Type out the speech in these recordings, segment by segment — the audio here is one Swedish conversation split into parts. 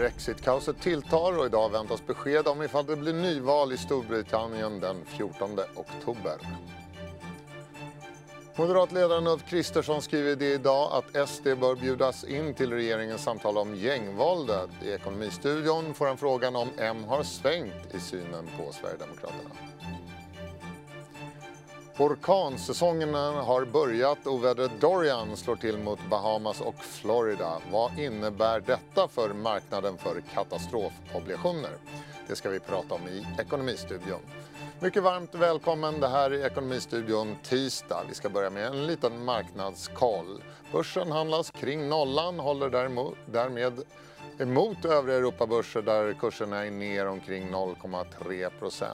Brexit-kaoset tilltar och idag väntas besked om ifall det blir nyval i Storbritannien den 14 oktober. Moderatledaren Ulf Kristersson skriver det idag att SD bör bjudas in till regeringens samtal om gängvåldet. I Ekonomistudion får han frågan om M har svängt i synen på Sverigedemokraterna. Orkansäsongerna har börjat och vädret Dorian slår till mot Bahamas och Florida. Vad innebär detta för marknaden för katastrofobligationer? Det ska vi prata om i Ekonomistudion. Mycket varmt välkommen, det här är Ekonomistudion tisdag. Vi ska börja med en liten marknadskoll. Börsen handlas kring nollan, håller därmed emot övriga Europabörser där kurserna är ner omkring 0,3%.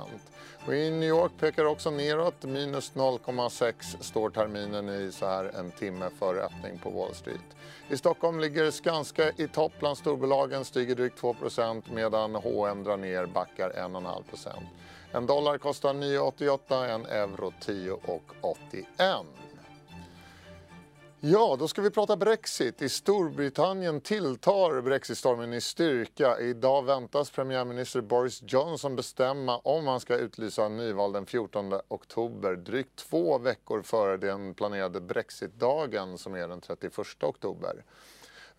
Och i New York pekar också neråt, minus 0,6 står terminen i så här en timme före öppning på Wall Street. I Stockholm ligger Skanska i topp bland storbolagen, stiger drygt 2% medan H&M drar ner, backar 1,5%. En dollar kostar 9,88, en euro 10,81. Ja, då ska vi prata Brexit. I Storbritannien tilltar Brexitstormen i styrka. Idag väntas premiärminister Boris Johnson bestämma om han ska utlysa en nyval den 14 oktober. Drygt 2 veckor före den planerade Brexitdagen som är den 31 oktober.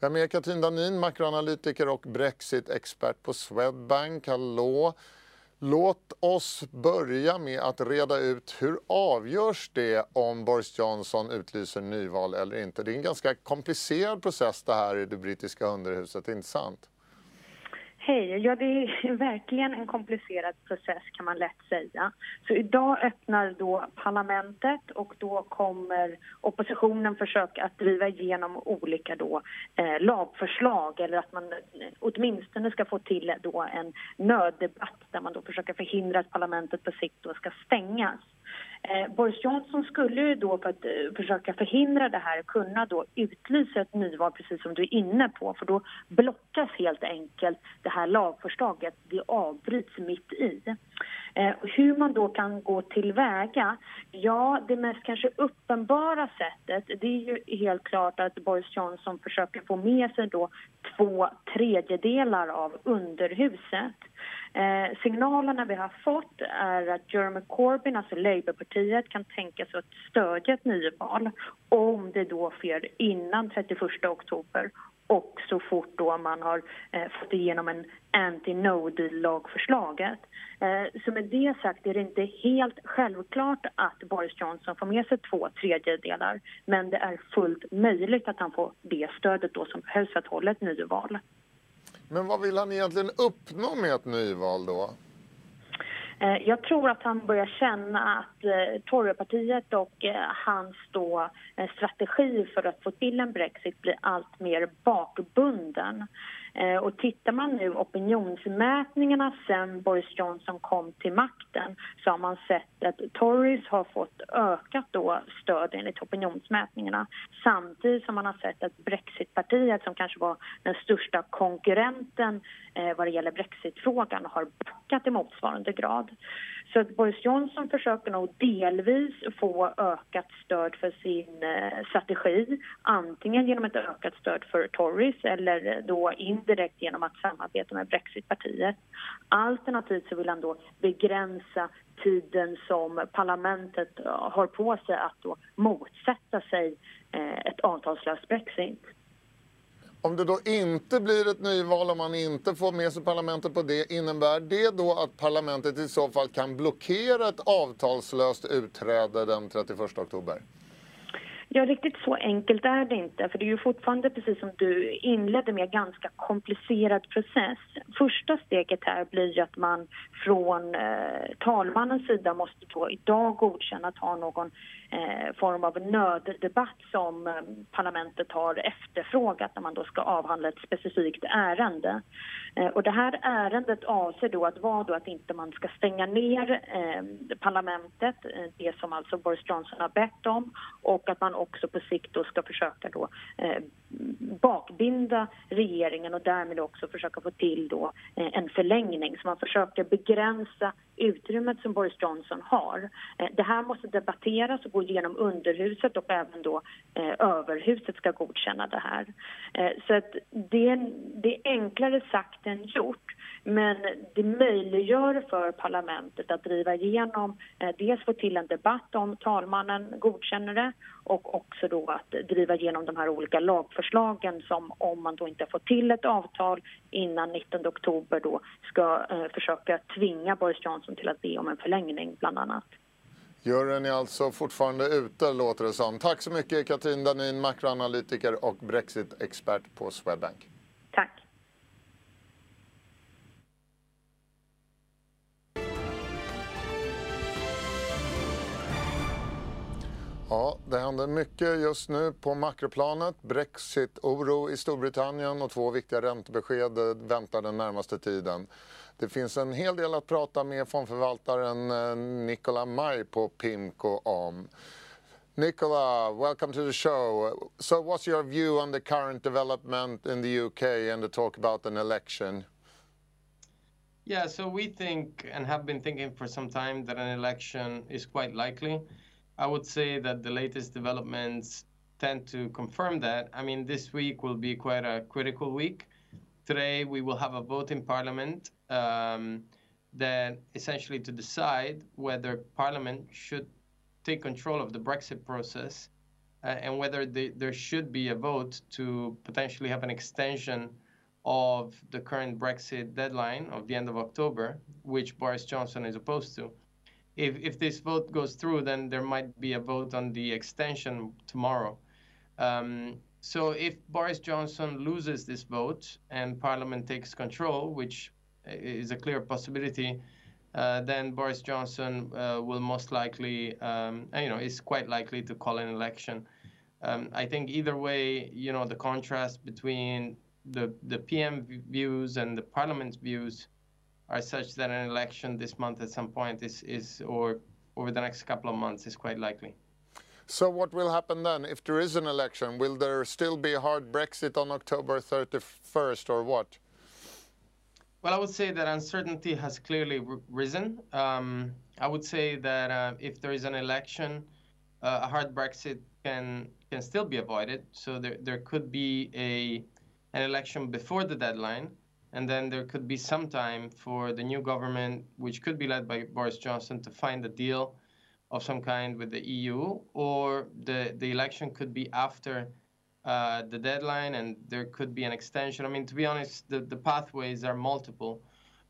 Vem är Katrin Danin, makroanalytiker och Brexit-expert på Swedbank? Hallå! Låt oss börja med att reda ut hur avgörs det om Boris Johnson utlyser nyval eller inte. Det är en ganska komplicerad process det här i det brittiska underhuset, inte sant? Hej, ja det är verkligen en komplicerad process kan man lätt säga. Så idag öppnar då parlamentet och då kommer oppositionen försöka att driva igenom olika då lagförslag eller att man åtminstone ska få till då en nöddebatt där man då försöker förhindra att parlamentet på sikt då ska stängas. Boris Johnson skulle ju då för att försöka förhindra det här kunna då utlysa ett nyval precis som du är inne på, för då blockas helt enkelt det här lagförslaget, det avbryts mitt i. Hur man då kan gå tillväga, ja det mest kanske uppenbara sättet det är ju helt klart att Boris Johnson försöker få med sig då 2/3 av underhuset. Signalerna vi har fått är att Jeremy Corbyn, alltså Labourpartiet, kan tänka sig att stödja ett nyval om det då sker innan 31 oktober och så fort då man har fått igenom en anti-no-deal-lagförslaget. Så med det sagt är det inte helt självklart att Boris Johnson får med sig 2/3, men det är fullt möjligt att han får det stödet då som behövs för att hålla ett nyval. Men vad vill han egentligen uppnå med ett nyval då? Jag tror att han börjar känna att Torypartiet och hans då strategi för att få till en Brexit blir allt mer bakbunden. Och tittar man nu opinionsmätningarna sen Boris Johnson kom till makten så har man sett att Tories har fått ökat då stöd enligt opinionsmätningarna. Samtidigt som man har sett att Brexitpartiet som kanske var den största konkurrenten vad det gäller Brexitfrågan har backat i motsvarande grad. Så att Boris Johnson försöker nog delvis få ökat stöd för sin strategi. Antingen genom ett ökat stöd för Tories eller då indirekt genom att samarbeta med Brexitpartiet. Alternativt så vill han då begränsa tiden som parlamentet har på sig att då motsätta sig ett avtalslöst Brexit. Om det då inte blir ett nyval, om man inte får med sig parlamentet på det, innebär det då att parlamentet i så fall kan blockera ett avtalslöst utträde den 31 oktober? Ja, riktigt så enkelt är det inte, för det är ju fortfarande, precis som du inledde med, ganska komplicerad process. Första steget här blir ju att man från talmannens sida måste då idag godkänna att ha någon form av nöddebatt som parlamentet har efterfrågat när man då ska avhandla ett specifikt ärende. Och det här ärendet avser då att vara då att inte man ska stänga ner parlamentet, det som alltså Boris Johnson har bett om, och att man också på sikt då ska försöka då bakbinda regeringen och därmed också försöka få till då en förlängning. Så man försöker begränsa utrymmet som Boris Johnson har. Det här måste debatteras och gå igenom underhuset, och även då överhuset ska godkänna det här. Så att det är enklare sagt än gjort, men det möjliggör för parlamentet att driva igenom, dels få till en debatt om talmannen godkänner det, och också då att driva igenom de här olika lagförslagen som, om man då inte får till ett avtal innan 19 oktober då, ska försöka tvinga Boris Johnson till att be om en förlängning bland annat. Juryn är alltså fortfarande ute, låter det som. Tack så mycket, Katrin Danin, makroanalytiker och Brexit-expert på Swedbank. Tack. Ja, det händer mycket just nu på makroplanet. Brexit-oro i Storbritannien och två viktiga räntebesked väntar den närmaste tiden. Det finns en hel del att prata med fondförvaltaren Nicola Mai på PIMCO om. Nicola, welcome to the show. So what's your view on the current development in the UK and the talk about an election? Yeah, so we think and have been thinking for some time that an election is quite likely. I would say that the latest developments tend to confirm that. I mean, this week will be quite a critical week. Today, we will have a vote in Parliament that essentially to decide whether Parliament should take control of the Brexit process and whether there should be a vote to potentially have an extension of the current Brexit deadline of the end of October, which Boris Johnson is opposed to. If this vote goes through, then there might be a vote on the extension tomorrow. So if Boris Johnson loses this vote and Parliament takes control, which is a clear possibility, then Boris Johnson will most likely, is quite likely to call an election. I think either way, you know, the contrast between the PM views and the Parliament's views are such that an election this month at some point is or over the next couple of months is quite likely. So what will happen then if there is an election? Will there still be a hard Brexit on October 31st or what? Well, I would say that uncertainty has clearly risen. I would say that if there is an election, a hard Brexit can still be avoided. So there could be an election before the deadline. And then there could be some time for the new government, which could be led by Boris Johnson, to find a deal of some kind with the EU, or the election could be after the deadline and there could be an extension. I mean, to be honest, the pathways are multiple.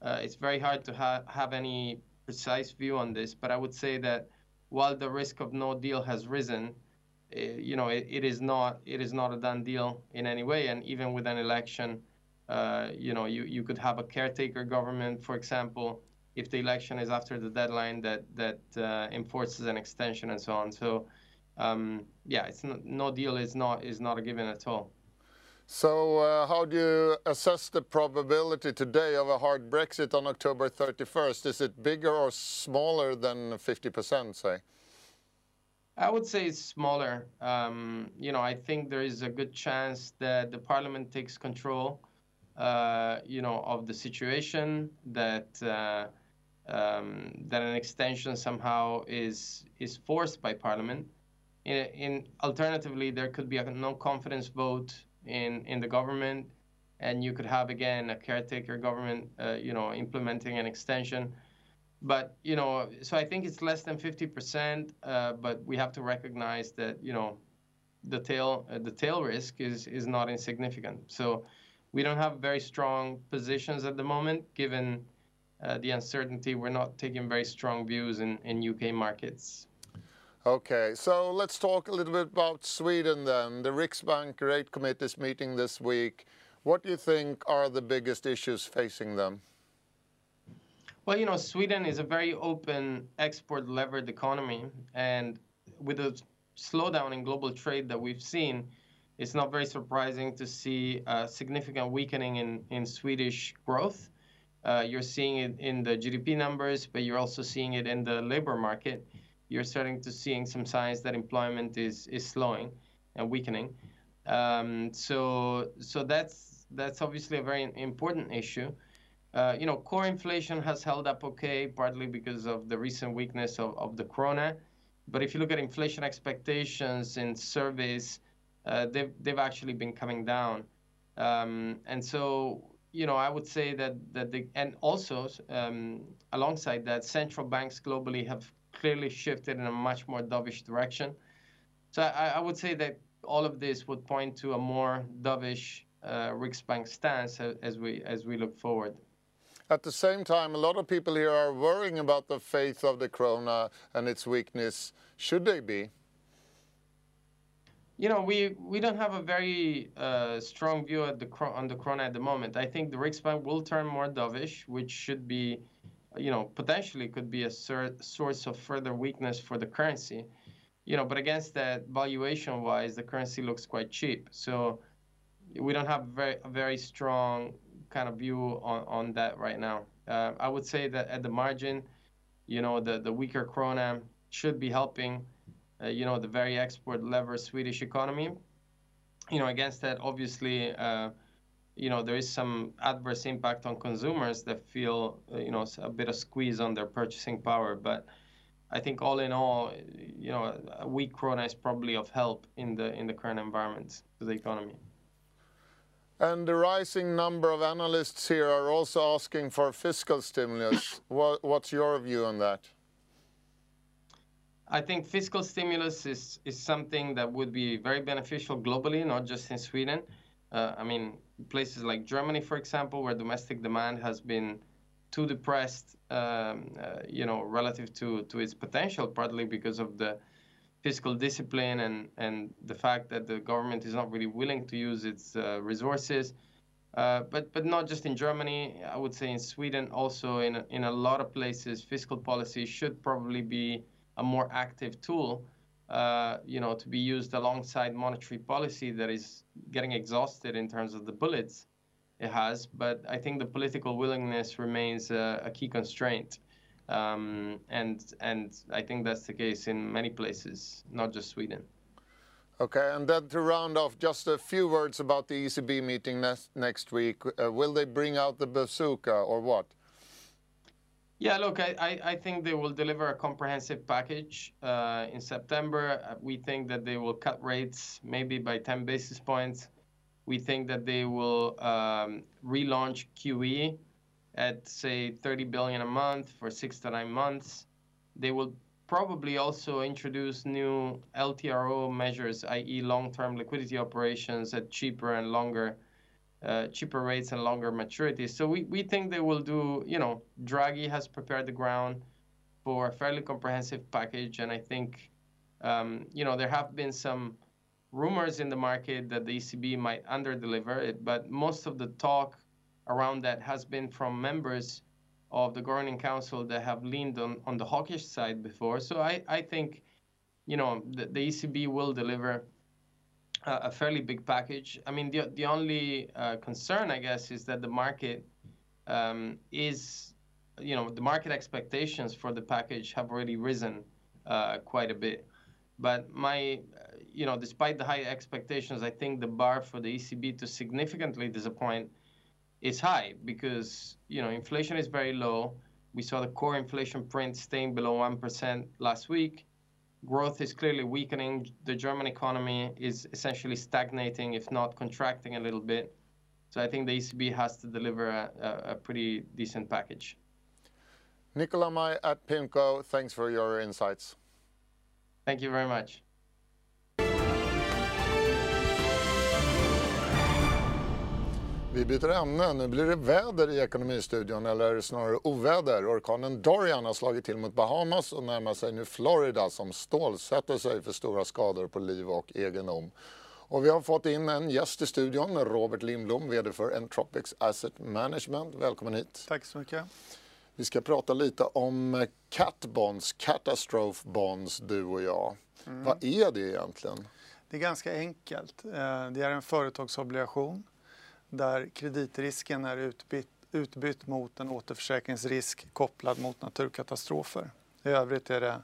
It's very hard to have any precise view on this, but I would say that while the risk of no deal has risen, it is not a done deal in any way. And even with an election, you could have a caretaker government, for example, if the election is after the deadline that enforces an extension and so on. So, it's not, no deal is not a given at all. So how do you assess the probability today of a hard Brexit on October 31st? Is it bigger or smaller than 50%, say? I would say it's smaller. I think there is a good chance that the Parliament takes control of the situation, that an extension somehow is forced by Parliament. Alternatively, there could be a no-confidence vote in the government, and you could have again a caretaker government, implementing an extension. But so I think it's less than 50%. But we have to recognize that the tail risk is not insignificant. So. We don't have very strong positions at the moment, given the uncertainty. We're not taking very strong views in UK markets. Okay, so let's talk a little bit about Sweden then. The Riksbank Rate Committee is meeting this week. What do you think are the biggest issues facing them? Well, Sweden is a very open, export-levered economy. And with the slowdown in global trade that we've seen, it's not very surprising to see a significant weakening in Swedish growth. You're seeing it in the GDP numbers, but you're also seeing it in the labor market. You're starting to seeing some signs that employment is slowing and weakening. So that's obviously a very important issue. You know, core inflation has held up okay, partly because of the recent weakness of the krona. But if you look at inflation expectations in surveys, they've actually been coming down. And so, you know, I would say that alongside that, central banks globally have clearly shifted in a much more dovish direction. So I would say that all of this would point to a more dovish Riksbank stance as we look forward. At the same time, a lot of people here are worrying about the faith of the krona and its weakness. Should they be? You know, we don't have a very strong view on the krona at the moment. I think the Riksbank will turn more dovish, which should be, you know, potentially could be a source of further weakness for the currency. You know, but against that, valuation-wise, the currency looks quite cheap. So we don't have a very strong kind of view on that right now. I would say that at the margin, you know, the weaker krona should be helping, you know, the very export-lever Swedish economy. You know, against that, obviously, you know, there is some adverse impact on consumers that feel, you know, a bit of squeeze on their purchasing power. But I think all in all, you know, a weak krona is probably of help in the current environment to the economy. And the rising number of analysts here are also asking for fiscal stimulus. What's your view on that? I think fiscal stimulus is something that would be very beneficial globally, not just in Sweden. I mean, places like Germany, for example, where domestic demand has been too depressed, you know, relative to its potential, partly because of the fiscal discipline and the fact that the government is not really willing to use its resources. But not just in Germany, I would say in Sweden also, in a lot of places, fiscal policy should probably be a more active tool, you know, to be used alongside monetary policy that is getting exhausted in terms of the bullets it has. But I think the political willingness remains a key constraint. And I think that's the case in many places, not just Sweden. Okay, and then to round off, just a few words about the ECB meeting next week. Will they bring out the bazooka or what? Yeah, look, I think they will deliver a comprehensive package in September. We think that they will cut rates maybe by 10 basis points. We think that they will relaunch QE at, say, 30 billion a month for 6 to 9 months. They will probably also introduce new LTRO measures, i.e. long-term liquidity operations at cheaper rates and longer maturities. So we think they will do, you know, Draghi has prepared the ground for a fairly comprehensive package. And I think, you know, there have been some rumors in the market that the ECB might under-deliver it, but most of the talk around that has been from members of the governing council that have leaned on the hawkish side before. So I think, you know, the ECB will deliver a fairly big package. I mean, the only concern, I guess, is that the market you know, the market expectations for the package have already risen quite a bit. But you know, despite the high expectations, I think the bar for the ECB to significantly disappoint is high because, you know, inflation is very low. We saw the core inflation print staying below 1% last week. Growth is clearly weakening. The German economy is essentially stagnating, if not contracting a little bit. So I think the ECB has to deliver a pretty decent package. Nicola Mai at PIMCO, thanks for your insights. Thank you very much. Vi byter ämne. Nu blir det väder i ekonomistudion, eller snarare oväder. Orkanen Dorian har slagit till mot Bahamas och närmar sig nu Florida som stålsätter sig för stora skador på liv och egendom. Och vi har fått in en gäst i studion, Robert Lindblom, vd för Entropics Asset Management. Välkommen hit. Tack så mycket. Vi ska prata lite om cat bonds, catastrophe bonds, du och jag. Mm. Vad är det egentligen? Det är ganska enkelt. Det är en företagsobligation där kreditrisken är utbytt mot en återförsäkringsrisk kopplad mot naturkatastrofer. I övrigt är det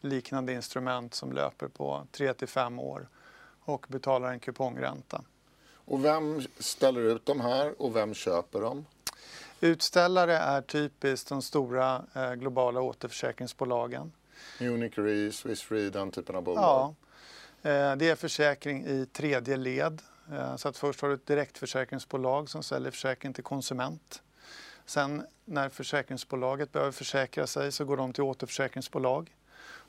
liknande instrument som löper på 3 till 5 år och betalar en kupongränta. Och vem ställer ut de här och vem köper dem? Utställare är typiskt de stora globala återförsäkringsbolagen. Munich Re, Swiss Re, den typen av bolag. Ja, det är försäkring i tredje led. Så att först har du ett direktförsäkringsbolag som säljer försäkring till konsument. Sen när försäkringsbolaget behöver försäkra sig så går de till återförsäkringsbolag.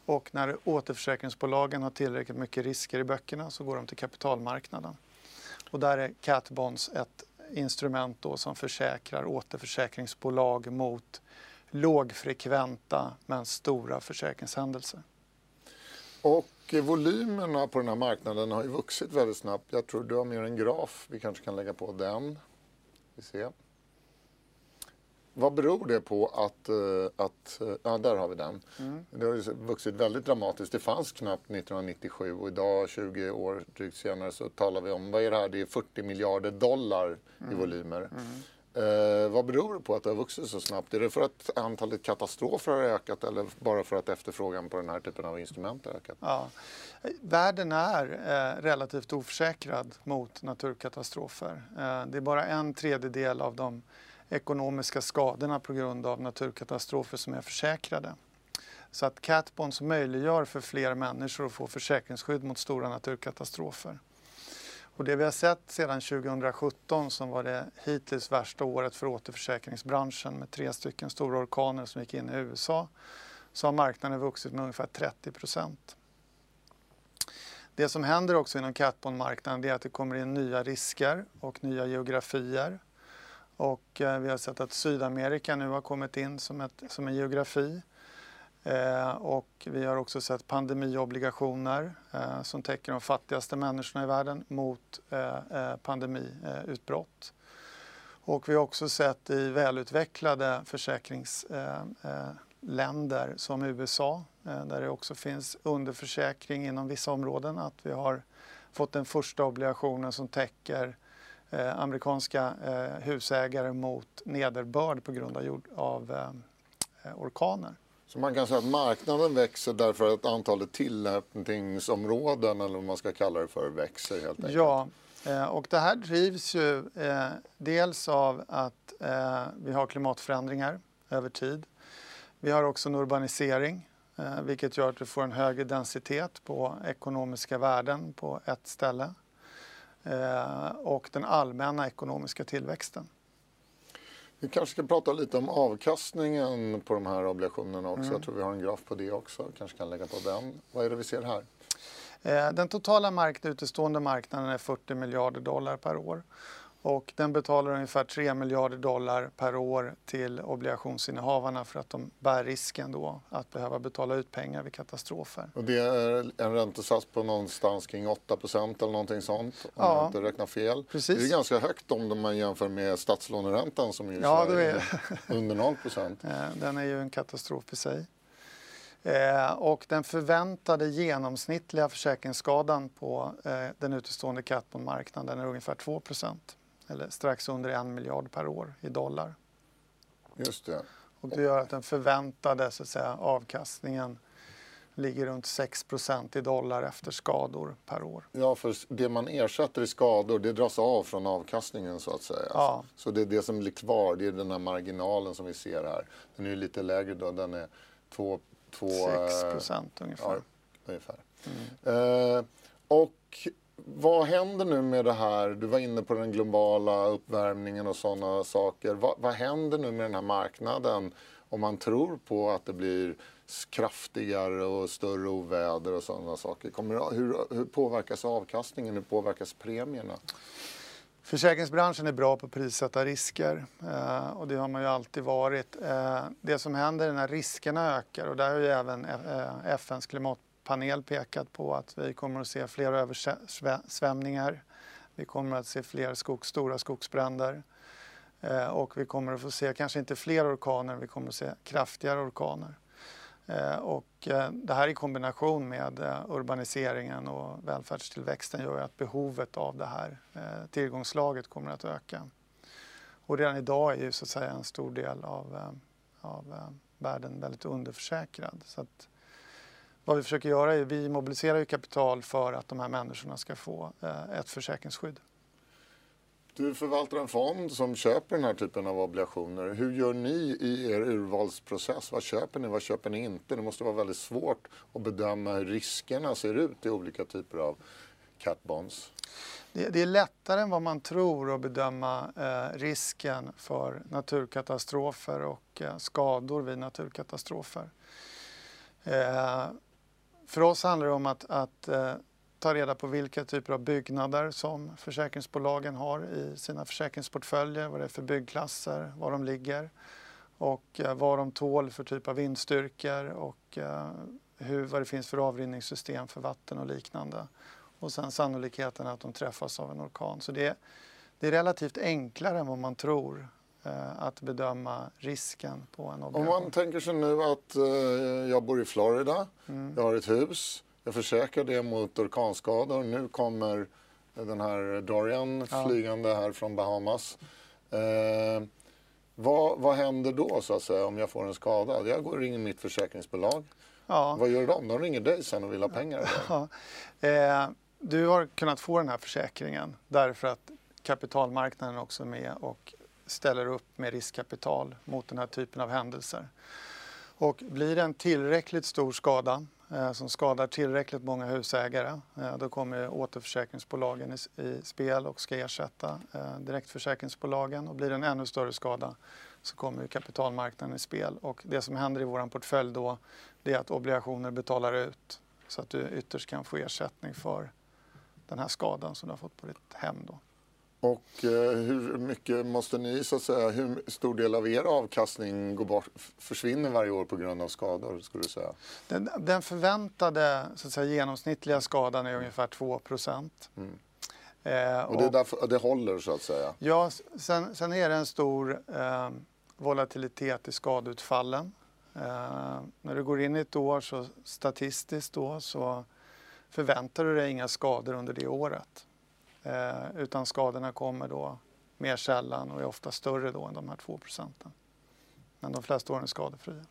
Och när återförsäkringsbolagen har tillräckligt mycket risker i böckerna så går de till kapitalmarknaden. Och där är cat bonds ett instrument då som försäkrar återförsäkringsbolag mot lågfrekventa men stora försäkringshändelser. Och volymerna på den här marknaden har ju vuxit väldigt snabbt. Jag tror du har med en graf, vi kanske kan lägga på den. Vi ser. Vad beror det på att ja, där har vi den. Mm. Det har vuxit väldigt dramatiskt. Det fanns knappt 1997 och idag 20 år drygt senare så talar vi om, vad är det här? Det är $40 miljarder i volymer. Mm. Vad beror det på att det har vuxit så snabbt? Är det för att antalet katastrofer har ökat eller bara för att efterfrågan på den här typen av instrument har ökat? Ja. Världen är relativt oförsäkrad mot naturkatastrofer. Det är bara en tredjedel av de ekonomiska skadorna på grund av naturkatastrofer som är försäkrade. Så att cat bonds möjliggör för fler människor att få försäkringsskydd mot stora naturkatastrofer. Och det vi har sett sedan 2017 som var det hittills värsta året för återförsäkringsbranschen med 3 stora orkaner som gick in i USA, så har marknaden vuxit med ungefär 30%. Det som händer också inom cat bond-marknaden är att det kommer in nya risker och nya geografier. Och vi har sett att Sydamerika nu har kommit in som en geografi. Och vi har också sett pandemiobligationer som täcker de fattigaste människorna i världen mot pandemiutbrott. Och vi har också sett i välutvecklade försäkringsländer som USA, där det också finns underförsäkring inom vissa områden, att vi har fått den första obligationen som täcker amerikanska husägare mot nederbörd på grund av, orkaner. Så man kan säga att marknaden växer därför att antalet tillämpningsområden, eller vad man ska kalla det för, växer helt enkelt. Ja, och det här drivs ju dels av att vi har klimatförändringar över tid. Vi har också en urbanisering, vilket gör att vi får en högre densitet på ekonomiska värden på ett ställe. Och den allmänna ekonomiska tillväxten. Vi kanske ska prata lite om avkastningen på de här obligationerna också. Mm. Jag tror vi har en graf på det också. Kanske kan lägga på den. Vad är det vi ser här? Den totala utestående marknaden är $40 miljarder per år. Och den betalar ungefär $3 miljarder per år till obligationsinnehavarna för att de bär risken då att behöva betala ut pengar vid katastrofer. Och det är en räntesats på någonstans kring 8% eller någonting sånt, om jag inte räknar fel. Precis. Det är ganska högt om man jämför med statslåneräntan som ju är under 0%. Den är ju en katastrof i sig. Och den förväntade genomsnittliga försäkringsskadan på den utestående cat bond-marknaden är ungefär 2%. Eller strax under $1 miljard per år i dollar. Just det. Och det gör att den förväntade, så att säga, avkastningen ligger runt 6% i dollar efter skador per år. Ja, för det man ersätter i skador, det dras av från avkastningen så att säga. Ja. Så det är det som blir kvar, det är den här marginalen som vi ser här. Den är ju lite lägre då, den är 6% ungefär. Ja, ungefär. Mm. Och vad händer nu med det här? Du var inne på den globala uppvärmningen och sådana saker. Vad händer nu med den här marknaden om man tror på att det blir kraftigare och större oväder och sådana saker? Hur påverkas avkastningen? Hur påverkas premierna? Försäkringsbranschen är bra på att prissätta risker och det har man ju alltid varit. Det som händer när riskerna ökar, och där har ju även FNs klimatpanel pekat på att vi kommer att se fler översvämningar, vi kommer att se fler stora skogsbränder och vi kommer att få se kanske inte fler orkaner, vi kommer att se kraftigare orkaner. Och det här i kombination med urbaniseringen och välfärdstillväxten gör att behovet av det här tillgångslaget kommer att öka. Och redan idag är ju så att säga en stor del av världen väldigt underförsäkrad. Så att vad vi försöker göra är att vi mobiliserar ju kapital för att de här människorna ska få ett försäkringsskydd. Du förvaltar en fond som köper den här typen av obligationer. Hur gör ni i er urvalsprocess? Vad köper ni? Vad köper ni inte? Det måste vara väldigt svårt att bedöma hur riskerna ser ut i olika typer av cat bonds. Det är lättare än vad man tror att bedöma risken för naturkatastrofer och skador vid naturkatastrofer. För oss handlar det om att ta reda på vilka typer av byggnader som försäkringsbolagen har i sina försäkringsportföljer, vad det är för byggklasser, var de ligger och vad de tål för typ av vindstyrkor och vad det finns för avrinningssystem för vatten och liknande. Och sen sannolikheten att de träffas av en orkan. Så det är relativt enklare än vad man tror att bedöma risken på en obligation. Om man tänker sig nu att jag bor i Florida, jag har ett hus, jag försäkrar det mot orkanskador. Nu kommer den här Dorian flygande här från Bahamas. Vad händer då så att säga om jag får en skada? Jag går och ringer mitt försäkringsbolag. Ja. Vad gör de? De ringer dig sen och vill ha pengar. Ja. Du har kunnat få den här försäkringen därför att kapitalmarknaden också är med och ställer upp med riskkapital mot den här typen av händelser. Och blir det en tillräckligt stor skada som skadar tillräckligt många husägare, då kommer återförsäkringsbolagen i spel och ska ersätta direktförsäkringsbolagen. Och blir det en ännu större skada så kommer kapitalmarknaden i spel. Och det som händer i vår portfölj då, det är att obligationer betalar ut så att du ytterst kan få ersättning för den här skadan som du har fått på ditt hem då. Och hur mycket måste ni så att säga, hur stor del av er avkastning går bort, försvinner varje år på grund av skador skulle du säga? Den förväntade så att säga, genomsnittliga skadan är ungefär 2%. Mm. Och det är därför det håller så att säga? Ja, sen är det en stor volatilitet i skadutfallen. När du går in i ett år så statistiskt då så förväntar du dig inga skador under det året. Utan skadorna kommer då mer sällan och är ofta större då än de här 2%. Men de flesta åren är skadefria.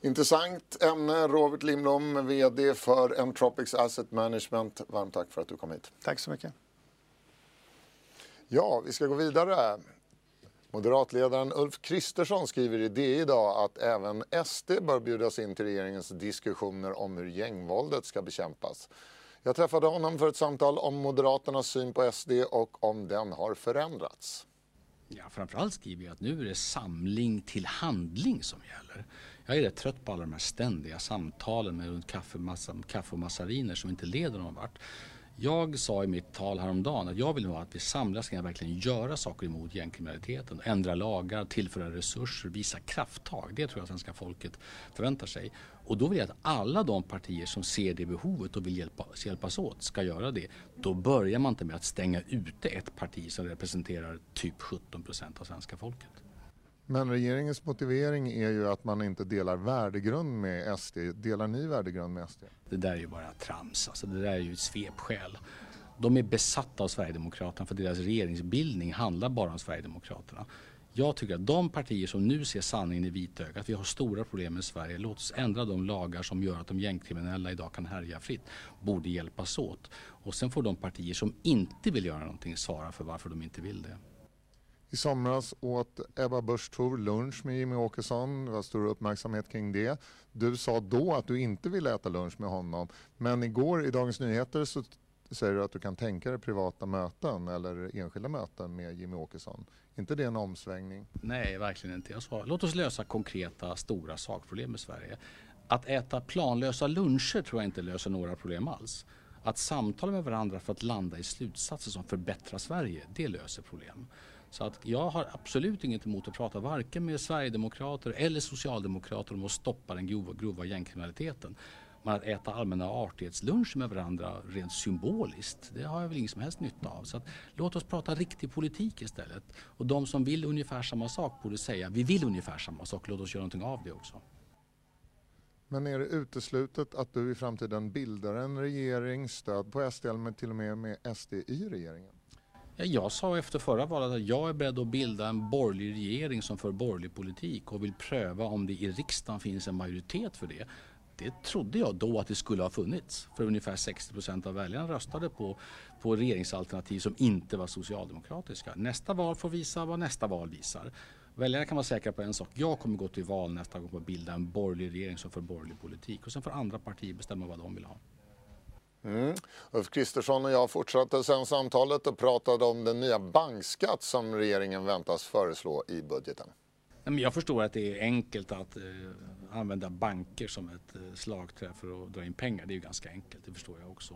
Intressant ämne. Robert Lindblom, vd för Entropics Asset Management. Varmt tack för att du kom hit. Tack så mycket. Ja, vi ska gå vidare. Moderatledaren Ulf Kristersson skriver i DI idag att även SD bör bjudas in till regeringens diskussioner om hur gängvåldet ska bekämpas. Jag träffade honom för ett samtal om Moderaternas syn på SD och om den har förändrats. Ja, framförallt skriver jag att nu är det samling till handling som gäller. Jag är rätt trött på alla de här ständiga samtalen med kaffe och massariner som inte leder någon vart. Jag sa i mitt tal häromdagen att jag vill ha att vi samlas kring att verkligen göra saker emot gängkriminaliteten. Ändra lagar, tillföra resurser, visa krafttag. Det tror jag svenska folket förväntar sig. Och då vill jag att alla de partier som ser det behovet och vill hjälpas åt ska göra det. Då börjar man inte med att stänga ute ett parti som representerar typ 17% av svenska folket. Men regeringens motivering är ju att man inte delar värdegrund med SD. Delar ni värdegrund med SD? Det där är ju bara trams. Alltså det där är ju ett svepskäl. De är besatta av Sverigedemokraterna för deras regeringsbildning handlar bara om Sverigedemokraterna. Jag tycker att de partier som nu ser sanningen i vitögat, att vi har stora problem i Sverige, låt oss ändra de lagar som gör att de gängkriminella idag kan härja fritt, borde hjälpas åt. Och sen får de partier som inte vill göra någonting svara för varför de inte vill det. I somras åt Ebba Busch lunch med Jimmy Åkesson. Det var stor uppmärksamhet kring det. Du sa då att du inte ville äta lunch med honom. Men igår i Dagens Nyheter så säger du att du kan tänka dig privata möten eller enskilda möten med Jimmy Åkesson. Inte det en omsvängning? Nej, verkligen inte. Jag sa, låt oss lösa konkreta, stora sakproblem i Sverige. Att äta planlösa luncher tror jag inte löser några problem alls. Att samtala med varandra för att landa i slutsatser som förbättrar Sverige, det löser problem. Så att jag har absolut inget emot att prata varken med Sverigedemokrater eller Socialdemokrater om att stoppa den grova gängkriminaliteten. Men att äta allmänna artighetsluncher med varandra rent symboliskt, det har jag väl ingen som helst nytta av. Så att, låt oss prata riktig politik istället. Och de som vill ungefär samma sak borde säga, vi vill ungefär samma sak, låt oss göra någonting av det också. Men är det uteslutet att du i framtiden bildar en regering, stöd på SD men till och med SD i regeringen? Jag sa efter förra valet att jag är beredd att bilda en borgerlig regering som för borgerlig politik och vill pröva om det i riksdagen finns en majoritet för det. det trodde jag då att det skulle ha funnits. För ungefär 60% av väljarna röstade på regeringsalternativ som inte var socialdemokratiska. Nästa val får visa vad nästa val visar. Väljarna kan vara säkra på en sak. Jag kommer gå till val nästa gång på att bilda en borgerlig regering som för borgerlig politik. Och sen får andra partier bestämma vad de vill ha. Ulf Kristersson och jag fortsatte sedan samtalet och pratade om den nya bankskatt som regeringen väntas föreslå i budgeten. Jag förstår att det är enkelt att använda banker som ett slagträ för att dra in pengar. Det är ju ganska enkelt, det förstår jag också.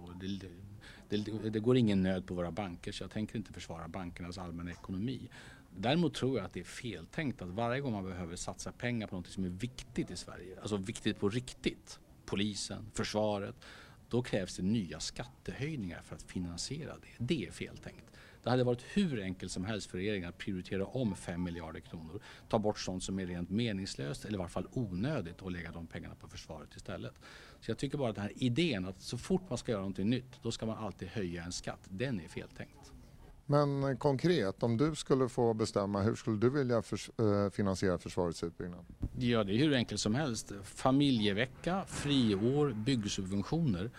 Det går ingen nöd på våra banker, så jag tänker inte försvara bankernas allmänna ekonomi. Däremot tror jag att det är feltänkt att varje gång man behöver satsa pengar på något som är viktigt i Sverige, alltså viktigt på riktigt, polisen, försvaret, då krävs det nya skattehöjningar för att finansiera det. Det är feltänkt. Det hade varit hur enkelt som helst för regeringen att prioritera om 5 miljarder kronor, ta bort sånt som är rent meningslöst eller i varje fall onödigt och lägga de pengarna på försvaret istället. Så jag tycker bara att den här idén att så fort man ska göra någonting nytt, då ska man alltid höja en skatt, den är feltänkt. Men konkret, om du skulle få bestämma, hur skulle du vilja finansiera försvarets utbyggnad? Ja, det är hur enkelt som helst. Familjevecka, friår, byggsubventioner.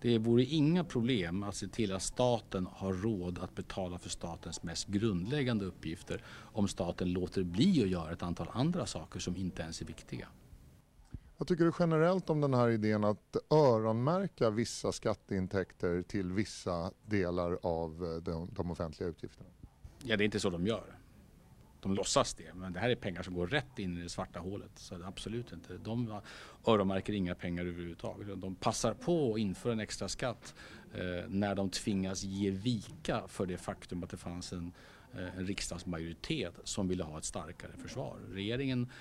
Det vore inga problem att se till att staten har råd att betala för statens mest grundläggande uppgifter om staten låter bli att göra ett antal andra saker som inte ens är viktiga. Vad tycker du generellt om den här idén att öronmärka vissa skatteintäkter till vissa delar av de offentliga utgifterna? Ja, det är inte så de gör. De låtsas det, men det här är pengar som går rätt in i det svarta hålet. Så det är absolut inte. De öronmärker inga pengar överhuvudtaget. De passar på att införa en extra skatt när de tvingas ge vika för det faktum att det fanns en riksdagsmajoritet som ville ha ett starkare försvar. Regeringen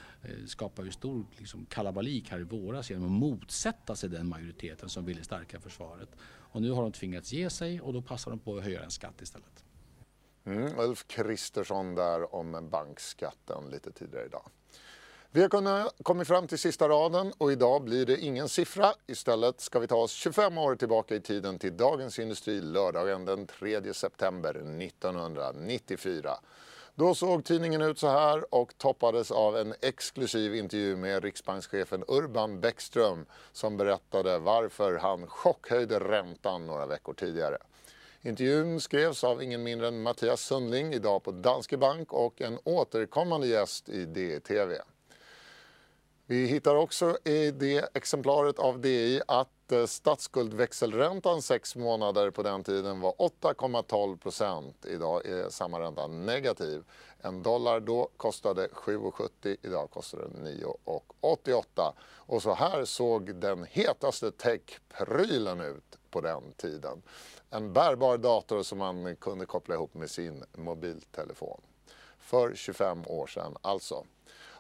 skapar ju stor kalabalik här i våras genom att motsätta sig den majoriteten som ville stärka försvaret. Och nu har de tvingats ge sig och då passar de på att höja en skatt istället. Ulf Kristersson där om bankskatten lite tidigare idag. Vi har kunnat komma fram till sista raden och idag blir det ingen siffra. Istället ska vi ta oss 25 år tillbaka i tiden till Dagens Industri lördagen den 3 september 1994. Då såg tidningen ut så här och toppades av en exklusiv intervju med riksbankschefen Urban Bäckström som berättade varför han chockhöjde räntan några veckor tidigare. Intervjun skrevs av ingen mindre än Mattias Sundling idag på Danske Bank och en återkommande gäst i DI-TV. Vi hittar också i det exemplaret av DI att statsskuldväxelräntan 6 månader på den tiden var 8,12%. Idag är samma ränta negativ. En dollar då kostade 7,70, idag kostar den 9,88. Och så här såg den hetaste tech-prylen ut på den tiden. En bärbar dator som man kunde koppla ihop med sin mobiltelefon. För 25 år sedan alltså.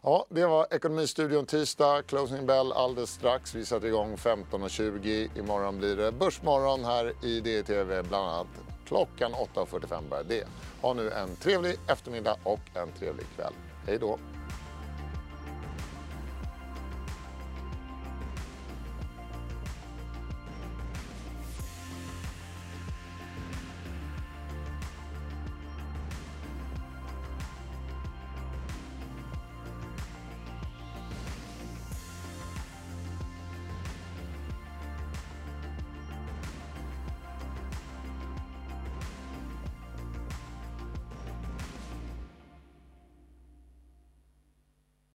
Ja, det var Ekonomistudion tisdag. Closing bell alldeles strax. Vi sätter igång 15.20. Imorgon blir det Börsmorgon här i DTV bland annat. Klockan 8.45 börjar det. Ha nu en trevlig eftermiddag och en trevlig kväll. Hej då!